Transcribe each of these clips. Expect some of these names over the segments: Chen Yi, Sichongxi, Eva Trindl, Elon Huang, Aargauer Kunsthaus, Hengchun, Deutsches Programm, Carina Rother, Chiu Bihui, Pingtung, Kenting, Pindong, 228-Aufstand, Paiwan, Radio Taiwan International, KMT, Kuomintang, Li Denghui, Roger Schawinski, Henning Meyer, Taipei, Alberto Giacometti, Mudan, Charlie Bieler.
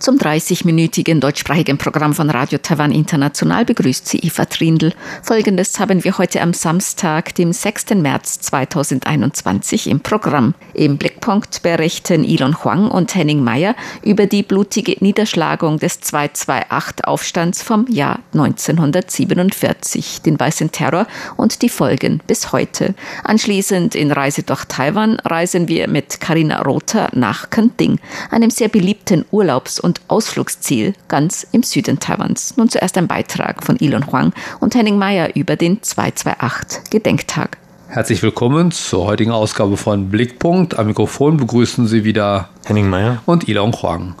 Zum 30-minütigen deutschsprachigen Programm von Radio Taiwan International begrüßt sie Eva Trindl. Folgendes haben wir heute am Samstag, dem 6. März 2021 im Programm. Im Blickpunkt berichten Elon Huang und Henning Meyer über die blutige Niederschlagung des 228-Aufstands vom Jahr 1947, den Weißen Terror und die Folgen bis heute. Anschließend in Reise durch Taiwan reisen wir mit Carina Rother nach Kenting, einem sehr beliebten Urlaubs- und Ausflugsziel ganz im Süden Taiwans. Nun zuerst ein Beitrag von Elon Huang und Henning Meyer über den 228-Gedenktag. Herzlich willkommen zur heutigen Ausgabe von Blickpunkt. Am Mikrofon begrüßen Sie wieder Henning Meyer und Elon Huang.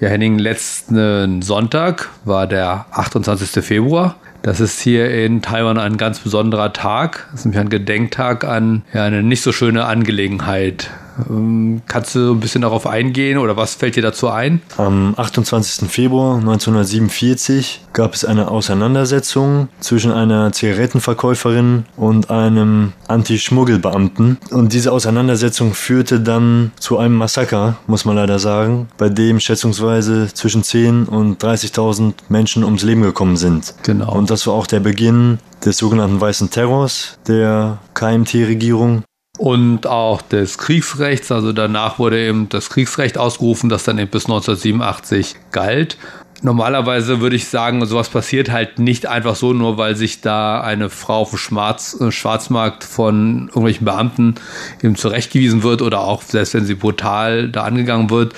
Ja, Henning, letzten Sonntag war der 28. Februar. Das ist hier in Taiwan ein ganz besonderer Tag. Das ist nämlich ein Gedenktag an eine nicht so schöne Angelegenheit. Kannst du ein bisschen darauf eingehen oder was fällt dir dazu ein? Am 28. Februar 1947 gab es eine Auseinandersetzung zwischen einer Zigarettenverkäuferin und einem Anti-Schmuggelbeamten. Und diese Auseinandersetzung führte dann zu einem Massaker, muss man leider sagen, bei dem schätzungsweise zwischen 10.000 und 30.000 Menschen ums Leben gekommen sind. Genau. Und das war auch der Beginn des sogenannten Weißen Terrors der KMT-Regierung. Und auch des Kriegsrechts, also danach wurde eben das Kriegsrecht ausgerufen, das dann eben bis 1987 galt. Normalerweise würde ich sagen, sowas passiert halt nicht einfach so, nur weil sich da eine Frau auf dem Schwarzmarkt von irgendwelchen Beamten eben zurechtgewiesen wird oder auch selbst wenn sie brutal da angegangen wird,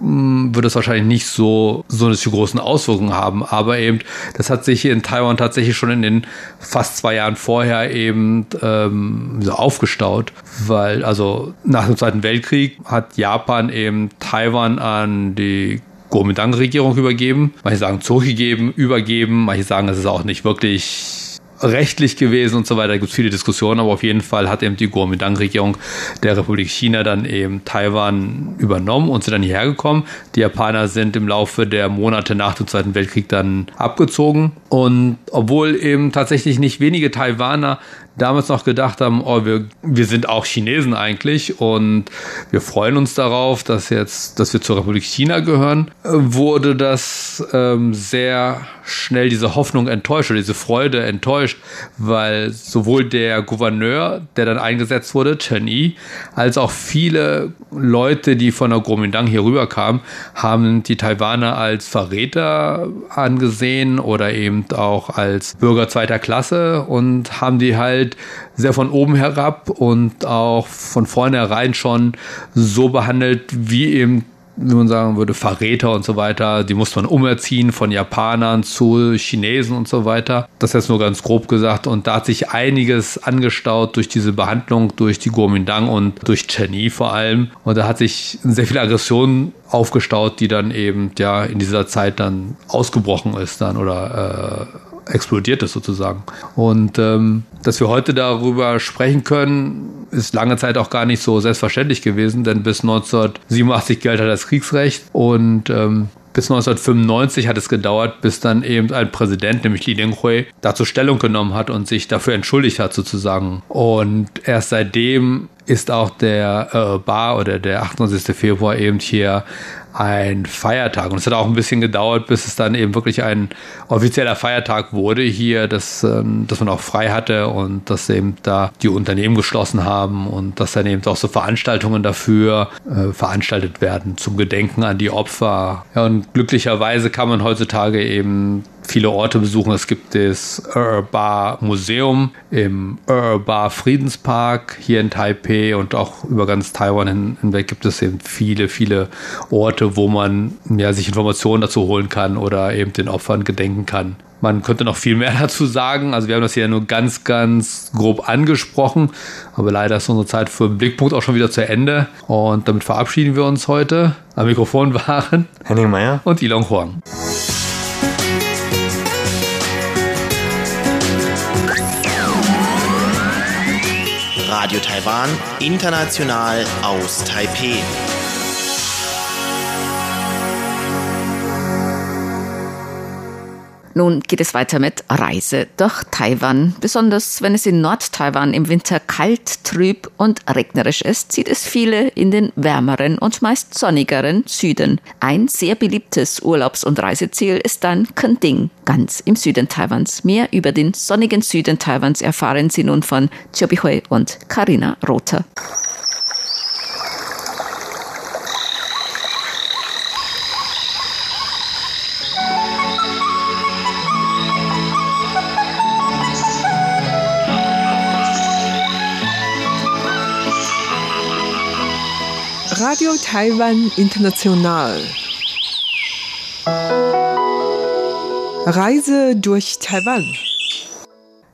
wird es wahrscheinlich nicht so eine großen Auswirkungen haben. Aber eben, das hat sich hier in Taiwan tatsächlich schon in den fast 2 Jahren vorher eben so aufgestaut, weil also nach dem Zweiten Weltkrieg hat Japan eben Taiwan an die Kuomintang-Regierung übergeben. Manche sagen zurückgegeben, übergeben. Manche sagen, es ist auch nicht wirklich rechtlich gewesen und so weiter. Da gibt es viele Diskussionen, aber auf jeden Fall hat eben die Kuomintang-Regierung der Republik China dann eben Taiwan übernommen und sind dann hierher gekommen. Die Japaner sind im Laufe der Monate nach dem Zweiten Weltkrieg dann abgezogen und obwohl eben tatsächlich nicht wenige Taiwaner damals noch gedacht haben, oh, wir sind auch Chinesen eigentlich und wir freuen uns darauf, dass wir zur Republik China gehören, wurde das sehr schnell diese Hoffnung enttäuscht oder diese Freude enttäuscht, weil sowohl der Gouverneur, der dann eingesetzt wurde, Chen Yi, als auch viele Leute, die von der Kuomintang hier rüberkamen, haben die Taiwaner als Verräter angesehen oder eben auch als Bürger zweiter Klasse und haben die halt sehr von oben herab und auch von vornherein schon so behandelt, wie eben, wie man sagen würde, Verräter und so weiter. Die musste man umerziehen von Japanern zu Chinesen und so weiter. Das ist jetzt nur ganz grob gesagt. Und da hat sich einiges angestaut durch diese Behandlung, durch die Kuomintang und durch Chen Yi vor allem. Und da hat sich sehr viel Aggression aufgestaut, die dann eben ja in dieser Zeit dann ausgebrochen ist dann oder explodiert ist sozusagen. Und dass wir heute darüber sprechen können, ist lange Zeit auch gar nicht so selbstverständlich gewesen, denn bis 1987 galt halt das Kriegsrecht und bis 1995 hat es gedauert, bis dann eben ein Präsident, nämlich Li Denghui, dazu Stellung genommen hat und sich dafür entschuldigt hat sozusagen. Und erst seitdem ist auch der der 28. Februar eben hier ein Feiertag. Und es hat auch ein bisschen gedauert, bis es dann eben wirklich ein offizieller Feiertag wurde hier, dass man auch frei hatte und dass eben da die Unternehmen geschlossen haben und dass dann eben auch so Veranstaltungen dafür veranstaltet werden zum Gedenken an die Opfer. Ja, und glücklicherweise kann man heutzutage eben viele Orte besuchen. Es gibt das Bar Museum im Bar Friedenspark hier in Taipei und auch über ganz Taiwan hinweg gibt es eben viele, viele Orte, wo man ja, sich Informationen dazu holen kann oder eben den Opfern gedenken kann. Man könnte noch viel mehr dazu sagen. Also wir haben das hier nur ganz, ganz grob angesprochen. Aber leider ist unsere Zeit für den Blickpunkt auch schon wieder zu Ende. Und damit verabschieden wir uns heute. Am Mikrofon waren Henning Meyer und Elon Huang. Radio Taiwan, international aus Taipei. Nun geht es weiter mit Reise durch Taiwan. Besonders wenn es in Nord-Taiwan im Winter kalt, trüb und regnerisch ist, zieht es viele in den wärmeren und meist sonnigeren Süden. Ein sehr beliebtes Urlaubs- und Reiseziel ist dann Kenting, ganz im Süden Taiwans. Mehr über den sonnigen Süden Taiwans erfahren Sie nun von Chiu Bihui und Carina Rother. Radio Taiwan International. Reise durch Taiwan.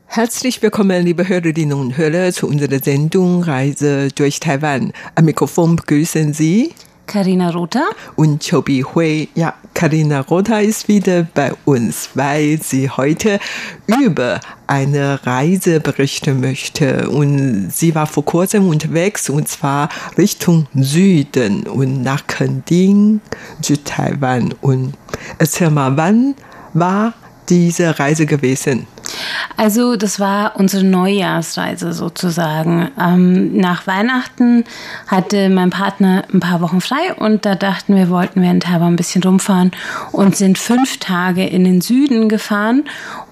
Herzlich willkommen, liebe Hörerinnen und Hörer, zu unserer Sendung Reise durch Taiwan. Am Mikrofon begrüßen Sie Carina Rother und Chiu Bihui. Ja, Carina Rother ist wieder bei uns, weil sie heute über eine Reise berichten möchte. Und sie war vor kurzem unterwegs, und zwar Richtung Süden und nach Kenting, Südtaiwan. Und erzähl mal, wann war diese Reise gewesen? Also das war unsere Neujahrsreise sozusagen. Nach Weihnachten hatte mein Partner ein paar Wochen frei und da dachten wir, wollten wir in Taiwan ein bisschen rumfahren und sind 5 Tage in den Süden gefahren.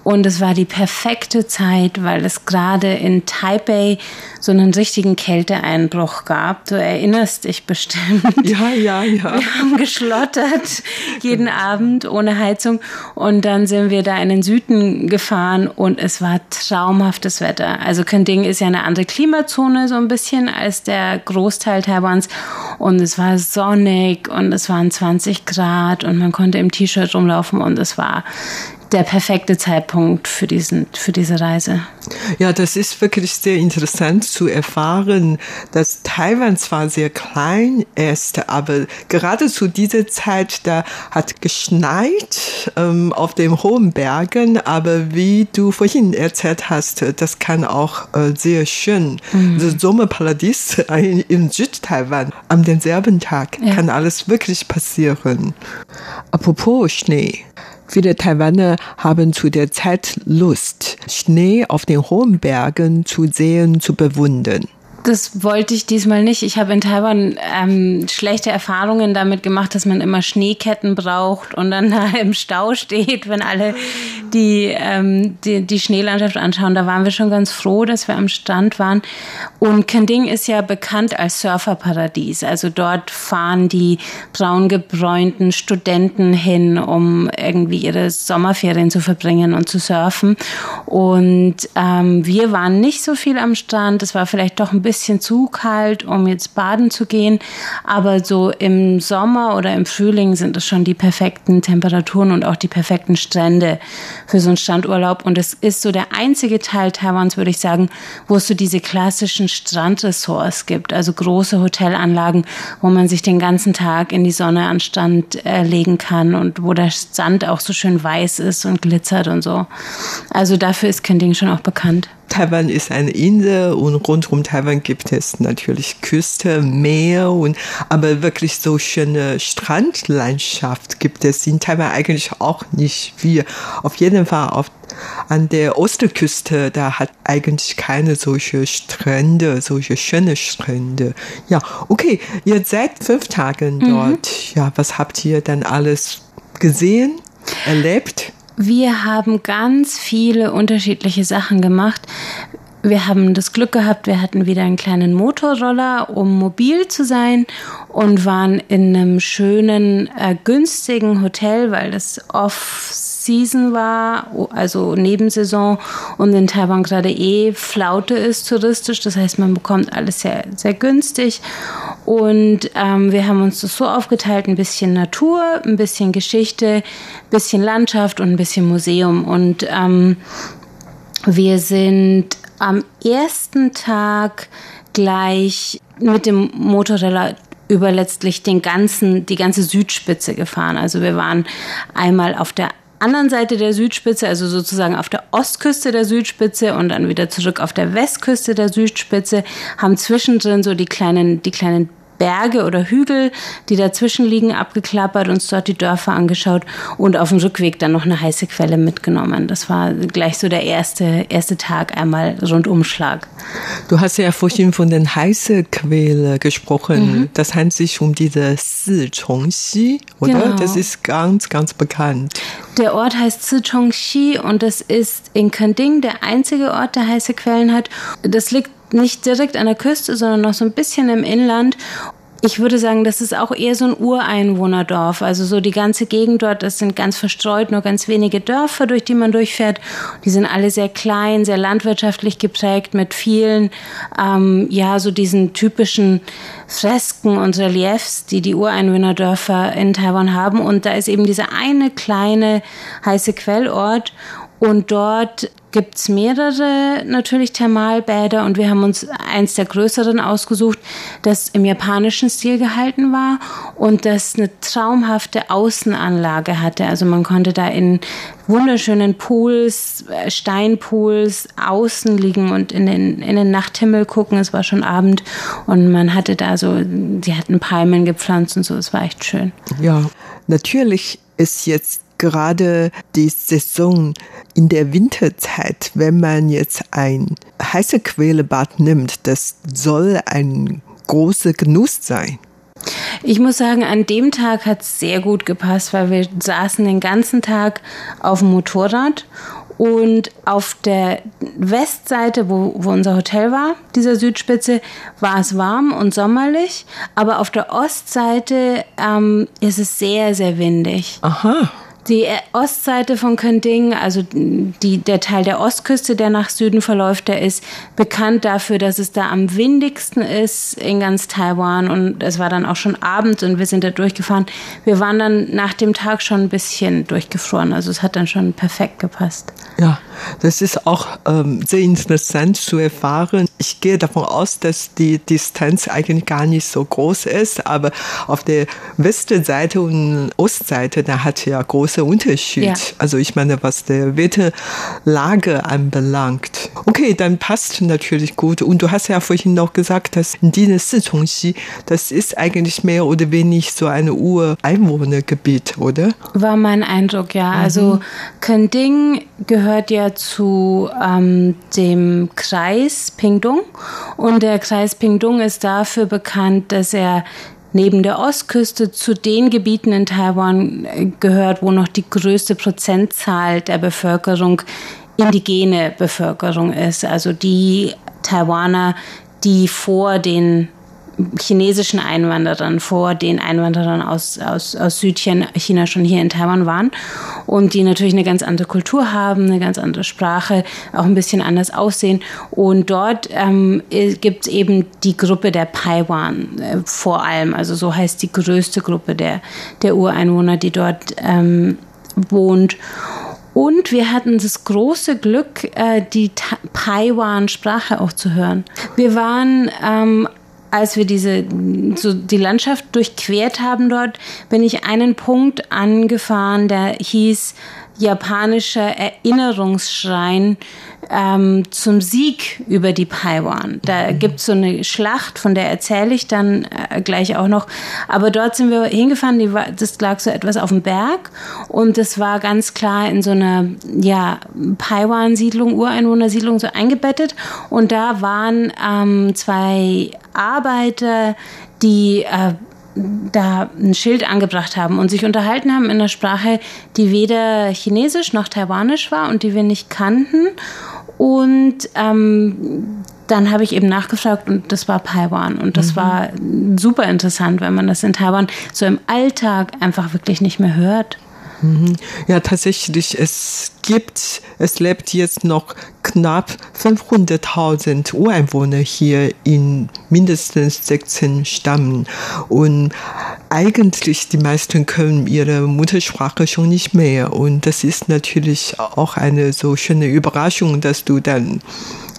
Und es war die perfekte Zeit, weil es gerade in Taipei so einen richtigen Kälteeinbruch gab. Du erinnerst dich bestimmt. Ja. Wir haben geschlottert jeden Abend ohne Heizung. Und dann sind wir da in den Süden gefahren und es war traumhaftes Wetter. Also Kenting ist ja eine andere Klimazone so ein bisschen als der Großteil Taiwans. Und es war sonnig und es waren 20 Grad und man konnte im T-Shirt rumlaufen und es war der perfekte Zeitpunkt für diese Reise. Ja, das ist wirklich sehr interessant zu erfahren, dass Taiwan zwar sehr klein ist, aber gerade zu dieser Zeit, da hat geschneit auf den hohen Bergen, aber wie du vorhin erzählt hast, das kann auch sehr schön. Das Sommerparadies im Südtaiwan am denselben Tag kann alles wirklich passieren. Apropos Schnee. Viele Taiwaner haben zu der Zeit Lust, Schnee auf den hohen Bergen zu sehen, zu bewundern. Das wollte ich diesmal nicht. Ich habe in Taiwan schlechte Erfahrungen damit gemacht, dass man immer Schneeketten braucht und dann im Stau steht, wenn alle die Schneelandschaft anschauen. Da waren wir schon ganz froh, dass wir am Strand waren. Und Kenting ist ja bekannt als Surferparadies. Also dort fahren die braungebräunten Studenten hin, um irgendwie ihre Sommerferien zu verbringen und zu surfen. Und wir waren nicht so viel am Strand. Es war vielleicht doch ein bisschen zu kalt, um jetzt baden zu gehen. Aber so im Sommer oder im Frühling sind es schon die perfekten Temperaturen und auch die perfekten Strände für so einen Strandurlaub. Und es ist so der einzige Teil Taiwans, würde ich sagen, wo es so diese klassischen Strandresorts gibt. Also große Hotelanlagen, wo man sich den ganzen Tag in die Sonne an den Strand legen kann und wo der Sand auch so schön weiß ist und glitzert und so. Also dafür ist Kenting schon auch bekannt. Taiwan ist eine Insel und rund um Taiwan gibt es natürlich Küste, Meer, aber wirklich so schöne Strandlandschaft gibt es in Taiwan eigentlich auch nicht viel. Auf jeden Fall an der Ostküste, da hat eigentlich keine solche schöne Strände. Ja, okay, ihr seid 5 Tage dort. Ja, was habt ihr dann alles gesehen, erlebt? Wir haben ganz viele unterschiedliche Sachen gemacht. Wir haben das Glück gehabt, wir hatten wieder einen kleinen Motorroller, um mobil zu sein und waren in einem schönen, günstigen Hotel, weil das Off-Season war, also Nebensaison und in Taiwan gerade Flaute ist touristisch. Das heißt, man bekommt alles sehr, sehr günstig. Und wir haben uns das so aufgeteilt, ein bisschen Natur, ein bisschen Geschichte, ein bisschen Landschaft und ein bisschen Museum. Und wir sind am ersten Tag gleich mit dem Motorroller über letztlich die ganze Südspitze gefahren. Also wir waren einmal auf der anderen Seite der Südspitze, also sozusagen auf der Ostküste der Südspitze und dann wieder zurück auf der Westküste der Südspitze, haben zwischendrin so die kleinen Berge oder Hügel, die dazwischen liegen, abgeklappert, uns dort die Dörfer angeschaut und auf dem Rückweg dann noch eine heiße Quelle mitgenommen. Das war gleich so der erste Tag, einmal Rundumschlag. Du hast ja vorhin von den heißen Quellen gesprochen. Mhm. Das handelt sich um diese Sichongxi, oder? Genau. Das ist ganz, ganz bekannt. Der Ort heißt Sichongxi und das ist in Kenting der einzige Ort, der heiße Quellen hat. Das liegt nicht direkt an der Küste, sondern noch so ein bisschen im Inland. Ich würde sagen, das ist auch eher so ein Ureinwohnerdorf. Also so die ganze Gegend dort, das sind ganz verstreut, nur ganz wenige Dörfer, durch die man durchfährt. Die sind alle sehr klein, sehr landwirtschaftlich geprägt mit vielen, so diesen typischen Fresken und Reliefs, die Ureinwohnerdörfer in Taiwan haben. Und da ist eben dieser eine kleine heiße Quellort. Und dort gibt's mehrere natürlich Thermalbäder und wir haben uns eins der größeren ausgesucht, das im japanischen Stil gehalten war und das eine traumhafte Außenanlage hatte. Also man konnte da in wunderschönen Pools, Steinpools außen liegen und in den Nachthimmel gucken. Es war schon Abend und man hatte da die hatten Palmen gepflanzt und so, es war echt schön. Ja, natürlich ist jetzt gerade die Saison in der Winterzeit, wenn man jetzt ein heiße Quellebad nimmt, das soll ein großer Genuss sein. Ich muss sagen, an dem Tag hat es sehr gut gepasst, weil wir saßen den ganzen Tag auf dem Motorrad und auf der Westseite, wo unser Hotel war, dieser Südspitze, war es warm und sommerlich, aber auf der Ostseite ist es sehr, sehr windig. Aha. Die Ostseite von Kenting, also der Teil der Ostküste, der nach Süden verläuft, der ist bekannt dafür, dass es da am windigsten ist in ganz Taiwan. Und es war dann auch schon Abend und wir sind da durchgefahren. Wir waren dann nach dem Tag schon ein bisschen durchgefroren. Also es hat dann schon perfekt gepasst. Ja, das ist auch sehr interessant zu erfahren. Ich gehe davon aus, dass die Distanz eigentlich gar nicht so groß ist. Aber auf der Westseite und Ostseite, da hat ja große Unterschied. Ja. Also ich meine, was der Wetterlage anbelangt. Okay, dann passt natürlich gut. Und du hast ja vorhin noch gesagt, dass dieses Sichongxi, das ist eigentlich mehr oder weniger so ein Ureinwohnergebiet, oder? War mein Eindruck, ja. Mhm. Also Kenting gehört ja zu dem Kreis Pingtung und der Kreis Pingtung ist dafür bekannt, dass er neben der Ostküste zu den Gebieten in Taiwan gehört, wo noch die größte Prozentzahl der Bevölkerung indigene Bevölkerung ist. Also die Taiwaner, die vor den chinesischen Einwanderern, vor den Einwanderern aus Südchina schon hier in Taiwan waren und die natürlich eine ganz andere Kultur haben, eine ganz andere Sprache, auch ein bisschen anders aussehen. Und dort gibt es eben die Gruppe der Paiwan vor allem, also so heißt die größte Gruppe der Ureinwohner, die dort wohnt. Und wir hatten das große Glück, die Paiwan-Sprache auch zu hören. Wir waren als wir die Landschaft durchquert haben dort, bin ich einen Punkt angefahren, der hieß japanischer Erinnerungsschrein zum Sieg über die Paiwan. Da gibt's so eine Schlacht, von der erzähle ich dann gleich auch noch. Aber dort sind wir hingefahren, das lag so etwas auf dem Berg und das war ganz klar in so einer Paiwan-Siedlung, Ureinwohnersiedlung so eingebettet und da waren zwei Arbeiter, die da ein Schild angebracht haben und sich unterhalten haben in einer Sprache, die weder Chinesisch noch Taiwanisch war und die wir nicht kannten. Und dann habe ich eben nachgefragt und das war Paiwan. Und das war super interessant, weil man das in Taiwan so im Alltag einfach wirklich nicht mehr hört. Ja, tatsächlich, es lebt jetzt noch knapp 500.000 Ureinwohner hier in mindestens 16 Stämmen. Und eigentlich die meisten können ihre Muttersprache schon nicht mehr. Und das ist natürlich auch eine so schöne Überraschung, dass du dann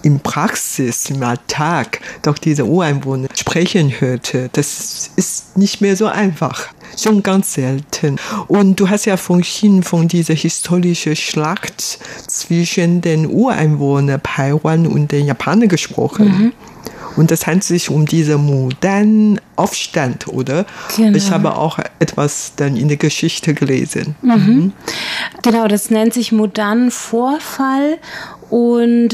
in Praxis, im Alltag, doch diese Ureinwohner sprechen hörte. Das ist nicht mehr so einfach. Schon ganz selten. Und du hast ja vorhin von dieser historischen Schlacht zwischen den Ureinwohnern Taiwan und den Japanern gesprochen. Mhm. Und es handelt sich um diesen Mudan-Aufstand, oder? Genau. Ich habe auch etwas dann in der Geschichte gelesen. Mhm. Mhm. Genau, das nennt sich Mudan-Vorfall. Und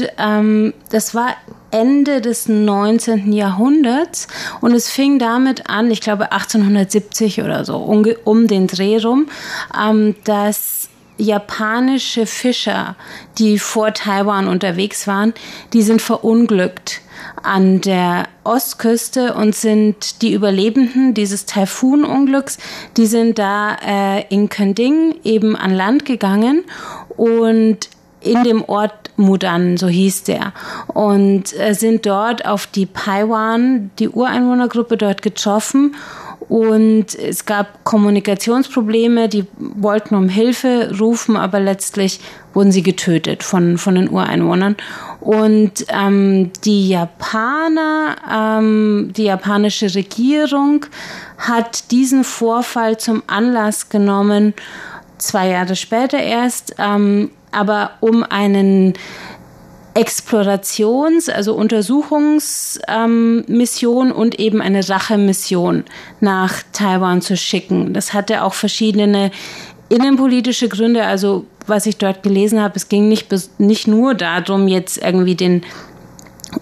das war Ende des 19. Jahrhunderts und es fing damit an, ich glaube 1870 oder so, um den Dreh rum, dass japanische Fischer, die vor Taiwan unterwegs waren, die sind verunglückt an der Ostküste und sind die Überlebenden dieses Taifununglücks, die sind da in Kenting eben an Land gegangen und in dem Ort Mudan, so hieß der, und sind dort auf die Paiwan, die Ureinwohnergruppe dort getroffen und es gab Kommunikationsprobleme, die wollten um Hilfe rufen, aber letztlich wurden sie getötet von den Ureinwohnern und die Japaner, die japanische Regierung hat diesen Vorfall zum Anlass genommen, 2 Jahre später erst, aber um einen Explorations-, also Untersuchungsmission und eben eine Rachemission nach Taiwan zu schicken. Das hatte auch verschiedene innenpolitische Gründe. Also was ich dort gelesen habe, es ging nicht nur darum, jetzt irgendwie den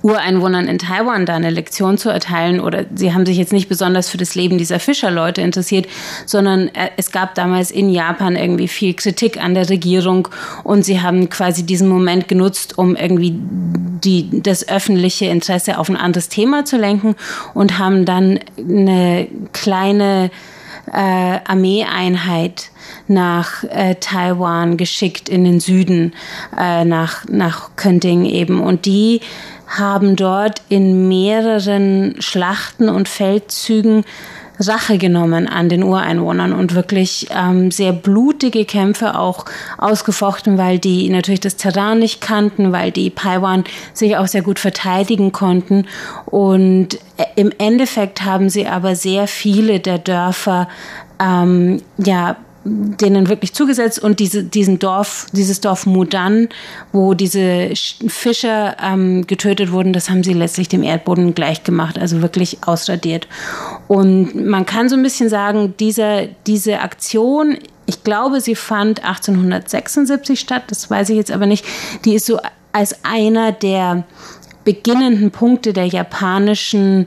Ureinwohnern in Taiwan da eine Lektion zu erteilen oder sie haben sich jetzt nicht besonders für das Leben dieser Fischerleute interessiert, sondern es gab damals in Japan irgendwie viel Kritik an der Regierung und sie haben quasi diesen Moment genutzt, um irgendwie das öffentliche Interesse auf ein anderes Thema zu lenken und haben dann eine kleine Armeeeinheit nach Taiwan geschickt in den Süden, nach Kenting eben und die haben dort in mehreren Schlachten und Feldzügen Rache genommen an den Ureinwohnern und wirklich sehr blutige Kämpfe auch ausgefochten, weil die natürlich das Terrain nicht kannten, weil die Paiwan sich auch sehr gut verteidigen konnten und im Endeffekt haben sie aber sehr viele der Dörfer denen wirklich zugesetzt und dieses Dorf Mudan, wo diese Fischer getötet wurden, das haben sie letztlich dem Erdboden gleich gemacht, also wirklich ausradiert. Und man kann so ein bisschen sagen, diese Aktion, ich glaube, sie fand 1876 statt, das weiß ich jetzt aber nicht, die ist so als einer der beginnenden Punkte der japanischen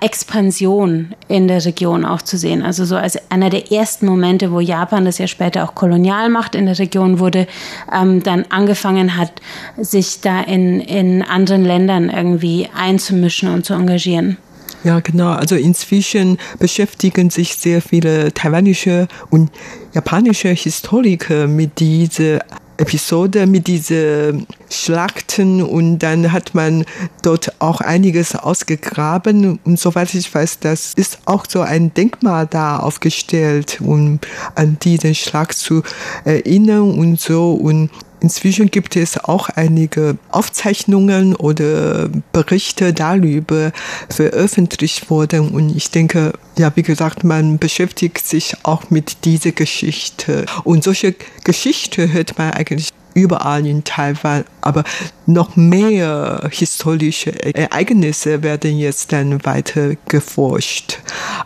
Expansion in der Region auch zu sehen. Also so als einer der ersten Momente, wo Japan, das ja später auch Kolonialmacht in der Region wurde, dann angefangen hat, sich da in anderen Ländern irgendwie einzumischen und zu engagieren. Ja, genau. Also inzwischen beschäftigen sich sehr viele taiwanische und japanische Historiker mit dieser Episode, mit diesen Schlachten und dann hat man dort auch einiges ausgegraben und soweit ich weiß, das ist auch so ein Denkmal da aufgestellt, um an diesen Schlag zu erinnern und so und inzwischen gibt es auch einige Aufzeichnungen oder Berichte darüber veröffentlicht worden und ich denke, ja, wie gesagt, man beschäftigt sich auch mit dieser Geschichte und solche Geschichte hört man eigentlich überall in Taiwan, aber noch mehr historische Ereignisse werden jetzt dann weiter geforscht.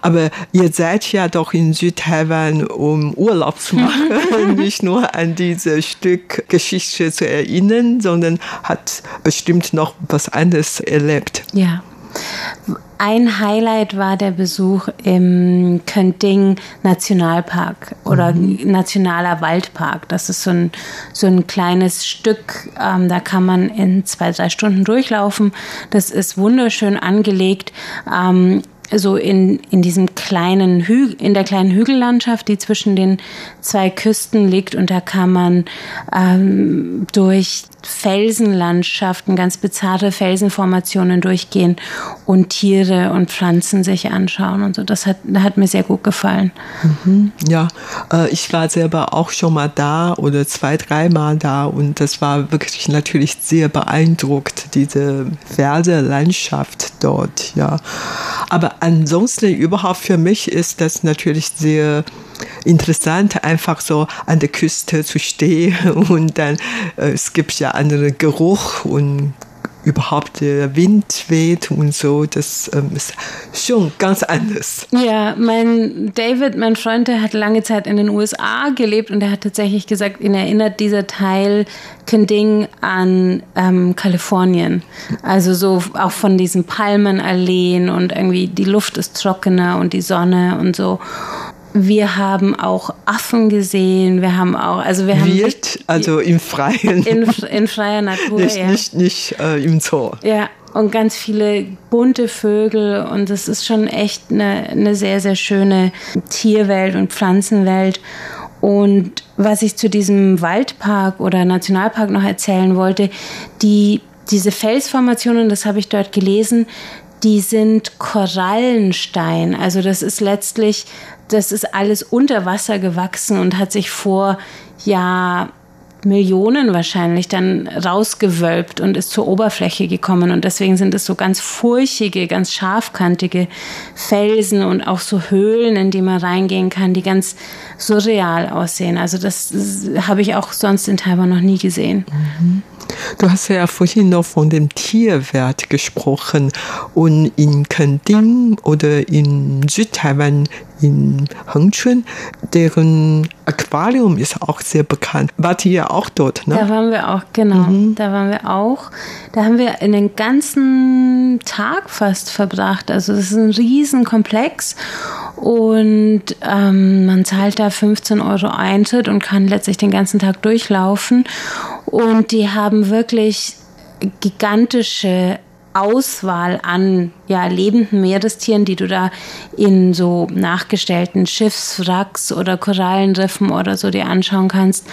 Aber ihr seid ja doch in Südtaiwan, um Urlaub zu machen, nicht nur an dieses Stück Geschichte zu erinnern, sondern hat bestimmt noch was anderes erlebt. Ja. Ein Highlight war der Besuch im Kenting Nationalpark oder Nationaler Waldpark. Das ist so ein kleines Stück, da kann man in 2-3 Stunden durchlaufen. Das ist wunderschön angelegt. So in diesem kleinen in der kleinen Hügellandschaft, die zwischen den 2 Küsten liegt und da kann man durch Felsenlandschaften, ganz bizarre Felsenformationen durchgehen und Tiere und Pflanzen sich anschauen und so. Das hat mir sehr gut gefallen. Mhm. Ja, ich war selber auch schon mal da oder 2-3 Mal da und das war wirklich natürlich sehr beeindruckt, diese Felsenlandschaft dort, ja. Aber ansonsten überhaupt für mich ist das natürlich sehr interessant, einfach so an der Küste zu stehen und dann, es gibt ja andere Geruch und überhaupt der Wind weht und so, das ist schon ganz anders. Ja, mein Freund, der hat lange Zeit in den USA gelebt und der hat tatsächlich gesagt, ihn erinnert dieser Teil Kenting an Kalifornien. Also so auch von diesen Palmenalleen und irgendwie die Luft ist trockener und die Sonne und so. Wir haben auch Affen gesehen, wir haben im Freien. In freier Natur, nicht im Zoo. Ja, und ganz viele bunte Vögel und es ist schon echt eine sehr, sehr schöne Tierwelt und Pflanzenwelt. Und was ich zu diesem Waldpark oder Nationalpark noch erzählen wollte, diese Felsformationen, das habe ich dort gelesen, die sind Korallenstein. Also das ist alles unter Wasser gewachsen und hat sich vor Millionen wahrscheinlich dann rausgewölbt und ist zur Oberfläche gekommen. Und deswegen sind es so ganz furchige, ganz scharfkantige Felsen und auch so Höhlen, in die man reingehen kann, die ganz surreal aussehen. Also das habe ich auch sonst in Taiwan noch nie gesehen. Mhm. Du hast ja vorhin noch von dem Tierwert gesprochen und in Kenting oder in Südtaiwan in Hengchun, deren Aquarium ist auch sehr bekannt. Wart ihr ja auch dort, ne? Da waren wir auch, genau. Mhm. Da waren wir auch. Da haben wir einen ganzen Tag fast verbracht. Also das ist ein Riesenkomplex und man zahlt da 15 Euro Eintritt und kann letztlich den ganzen Tag durchlaufen. Und die haben wirklich gigantische Auswahl an lebenden Meerestieren, die du da in so nachgestellten Schiffswracks oder Korallenriffen oder so dir anschauen kannst.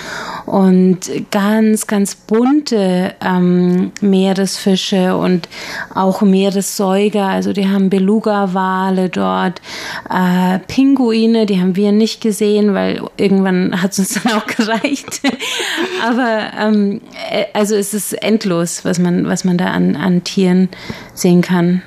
Und ganz, ganz bunte Meeresfische und auch Meeressäuger. Also die haben Beluga-Wale dort, Pinguine, die haben wir nicht gesehen, weil irgendwann hat es uns dann auch gereicht. Aber also es ist endlos, was man da an Tieren sehen kann.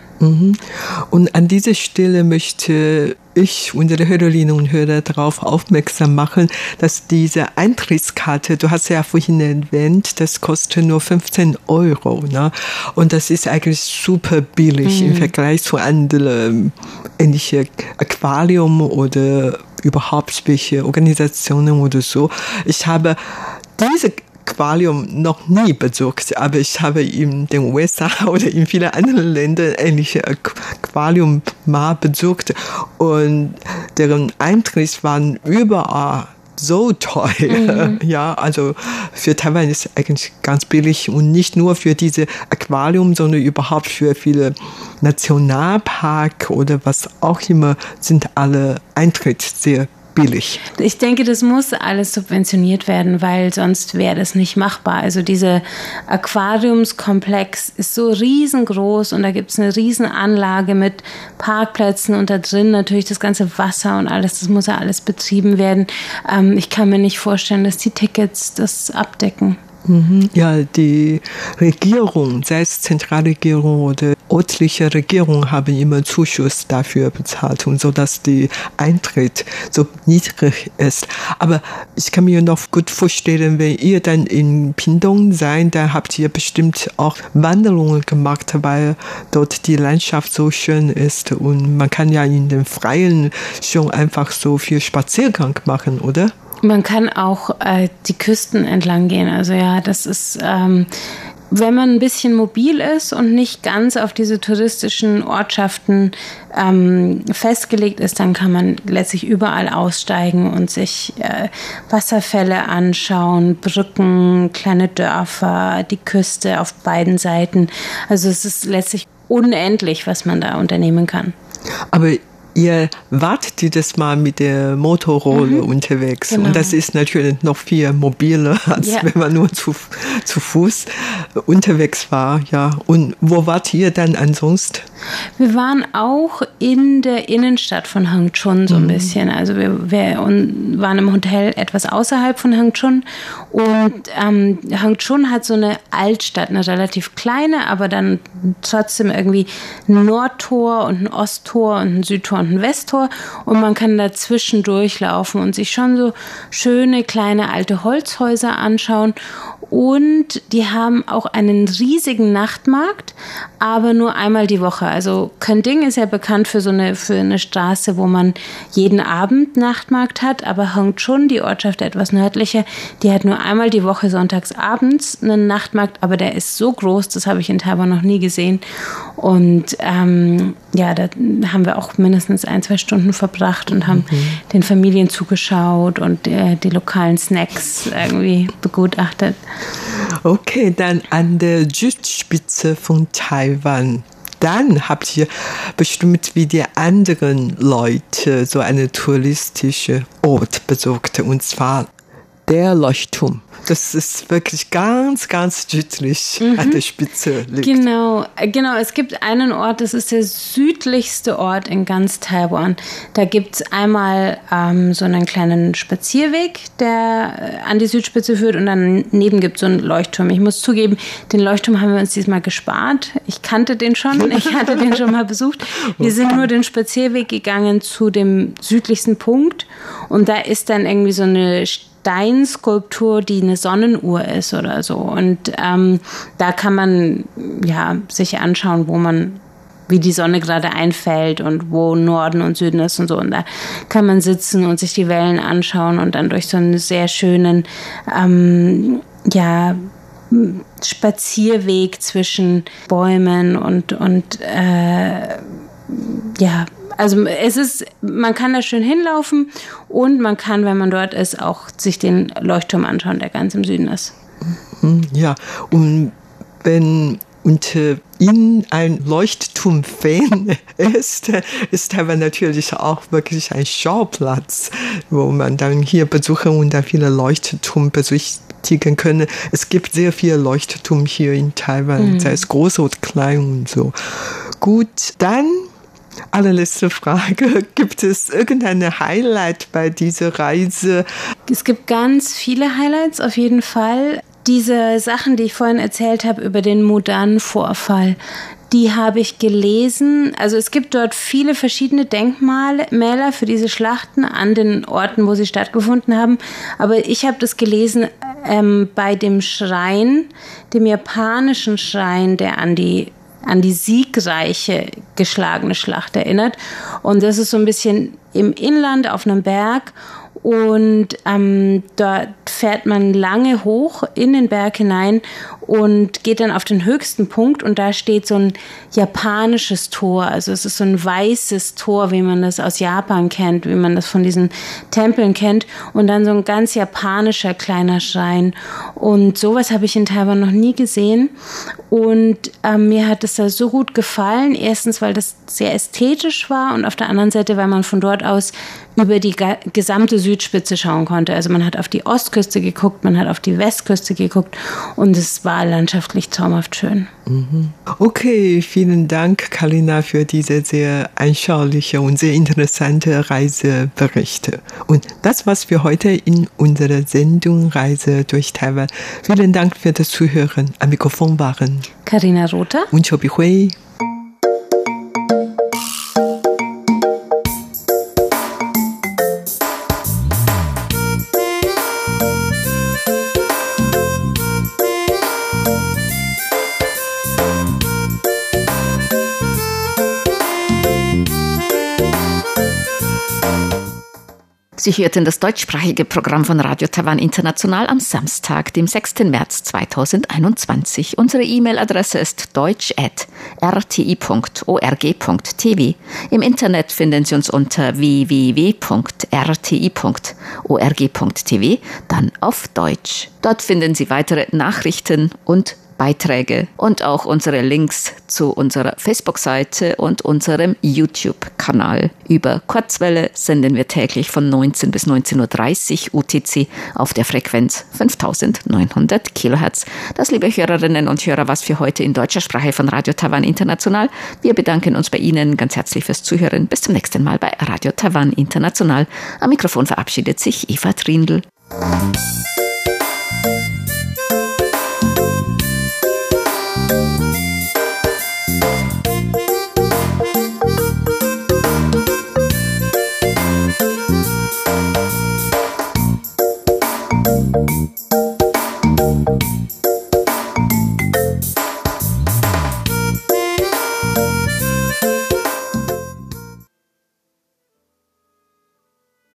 Und an dieser Stelle möchte ich unsere Hörerinnen und Hörer darauf aufmerksam machen, dass diese Eintrittskarte, du hast ja vorhin erwähnt, das kostet nur 15 Euro. Ne? Und das ist eigentlich super billig im Vergleich zu anderen ähnlichen Aquarium oder überhaupt welche Organisationen oder so. Ich habe diese Aquarium noch nie besucht, aber ich habe in den USA oder in vielen anderen Ländern ähnliche Aquarium mal besucht und deren Eintritt waren überall so teuer. Mhm. Ja, also für Taiwan ist eigentlich ganz billig und nicht nur für diese Aquarium, sondern überhaupt für viele Nationalpark oder was auch immer sind alle Eintritt sehr billig. Ich denke, das muss alles subventioniert werden, weil sonst wäre das nicht machbar. Also dieser Aquariumskomplex ist so riesengroß und da gibt es eine Riesenanlage mit Parkplätzen und da drin natürlich das ganze Wasser und alles, das muss ja alles betrieben werden. Ich kann mir nicht vorstellen, dass die Tickets das abdecken. Mhm. Ja, die Regierung, sei es Zentralregierung oder örtliche Regierung, haben immer Zuschuss dafür bezahlt, und so dass die Eintritt so niedrig ist. Aber ich kann mir noch gut vorstellen, wenn ihr dann in Pindong seid, dann habt ihr bestimmt auch Wanderungen gemacht, weil dort die Landschaft so schön ist und man kann ja in den Freien schon einfach so viel Spaziergang machen, oder? Man kann auch die Küsten entlang gehen. Also ja, das ist, wenn man ein bisschen mobil ist und nicht ganz auf diese touristischen Ortschaften festgelegt ist, dann kann man letztlich überall aussteigen und sich Wasserfälle anschauen, Brücken, kleine Dörfer, die Küste auf beiden Seiten. Also es ist letztlich unendlich, was man da unternehmen kann. Aber ihr wart dieses Mal mit der Motorrolle unterwegs, genau. Und das ist natürlich noch viel mobiler, als wenn man nur zu Fuß unterwegs war. Ja. Und wo wart ihr dann ansonsten? Wir waren auch in der Innenstadt von Hengchun so ein bisschen. Also wir waren im Hotel etwas außerhalb von Hengchun und Hengchun hat so eine Altstadt, eine relativ kleine, aber dann trotzdem irgendwie ein Nordtor und ein Osttor und ein Südtor und ein Westtor und man kann dazwischen durchlaufen und sich schon so schöne kleine alte Holzhäuser anschauen Und die haben auch einen riesigen Nachtmarkt, aber nur einmal die Woche. Also Kenting ist ja bekannt für eine Straße, wo man jeden Abend Nachtmarkt hat, aber Hengchun, die Ortschaft etwas nördlicher, die hat nur einmal die Woche sonntags abends einen Nachtmarkt, aber der ist so groß, das habe ich in Taiwan noch nie gesehen. Und da haben wir auch mindestens 1-2 Stunden verbracht und haben den Familien zugeschaut und die lokalen Snacks irgendwie begutachtet. Okay, dann an der Südspitze von Taiwan. Dann habt ihr bestimmt wie die anderen Leute so einen touristischen Ort besucht, und zwar der Leuchtturm. Das ist wirklich ganz, ganz südlich an der Spitze liegt. Genau. Es gibt einen Ort, das ist der südlichste Ort in ganz Taiwan. Da gibt es einmal so einen kleinen Spazierweg, der an die Südspitze führt, und daneben gibt es so einen Leuchtturm. Ich muss zugeben, den Leuchtturm haben wir uns diesmal gespart. Ich kannte den schon. Ich hatte den schon mal besucht. Wir sind nur den Spazierweg gegangen zu dem südlichsten Punkt, und da ist dann irgendwie so eine Steinskulptur, die eine Sonnenuhr ist oder so. Und da kann man sich anschauen, wie die Sonne gerade einfällt und wo Norden und Süden ist und so. Und da kann man sitzen und sich die Wellen anschauen und dann durch so einen sehr schönen Spazierweg zwischen Bäumen und also man kann da schön hinlaufen, und man kann, wenn man dort ist, auch sich den Leuchtturm anschauen, der ganz im Süden ist. Ja, und wenn unter Ihnen ein Leuchtturm-Fan ist aber natürlich auch wirklich ein Schauplatz, wo man dann hier besuchen und dann viele Leuchtturm besichtigen können. Es gibt sehr viele Leuchtturm hier in Taiwan, sei es groß oder klein und so. Gut, dann allerletzte Frage. Gibt es irgendein Highlight bei dieser Reise? Es gibt ganz viele Highlights auf jeden Fall. Diese Sachen, die ich vorhin erzählt habe über den Mudan-Vorfall, die habe ich gelesen. Also es gibt dort viele verschiedene Denkmäler für diese Schlachten an den Orten, wo sie stattgefunden haben. Aber ich habe das gelesen bei dem Schrein, dem japanischen Schrein, der an die siegreiche geschlagene Schlacht erinnert. Und das ist so ein bisschen im Inland auf einem Berg. Und dort fährt man lange hoch in den Berg hinein und geht dann auf den höchsten Punkt, und da steht so ein japanisches Tor. Also es ist so ein weißes Tor, wie man das aus Japan kennt, wie man das von diesen Tempeln kennt, und dann so ein ganz japanischer kleiner Schrein. Und sowas habe ich in Taiwan noch nie gesehen, und mir hat es da so gut gefallen. Erstens, weil das sehr ästhetisch war, und auf der anderen Seite, weil man von dort aus über die gesamte Südspitze schauen konnte. Also man hat auf die Ostküste geguckt, man hat auf die Westküste geguckt, und es war landschaftlich traumhaft schön. Okay, vielen Dank, Carina, für diese sehr anschauliche und sehr interessante Reiseberichte. Und das war's für heute in unserer Sendung Reise durch Taiwan. Vielen Dank für das Zuhören. Am Mikrofon waren Carina Rother und Chiu Bihui. Sie hörten das deutschsprachige Programm von Radio Taiwan International am Samstag, dem 6. März 2021. Unsere E-Mail-Adresse ist deutsch@rti.org.tv. Im Internet finden Sie uns unter www.rti.org.tv, dann auf Deutsch. Dort finden Sie weitere Nachrichten und Beiträge und auch unsere Links zu unserer Facebook-Seite und unserem YouTube-Kanal. Über Kurzwelle senden wir täglich von 19 bis 19.30 Uhr UTC auf der Frequenz 5900 kHz. Das, liebe Hörerinnen und Hörer, was für heute in deutscher Sprache von Radio Taiwan International. Wir bedanken uns bei Ihnen ganz herzlich fürs Zuhören. Bis zum nächsten Mal bei Radio Taiwan International. Am Mikrofon verabschiedet sich Eva Trindl.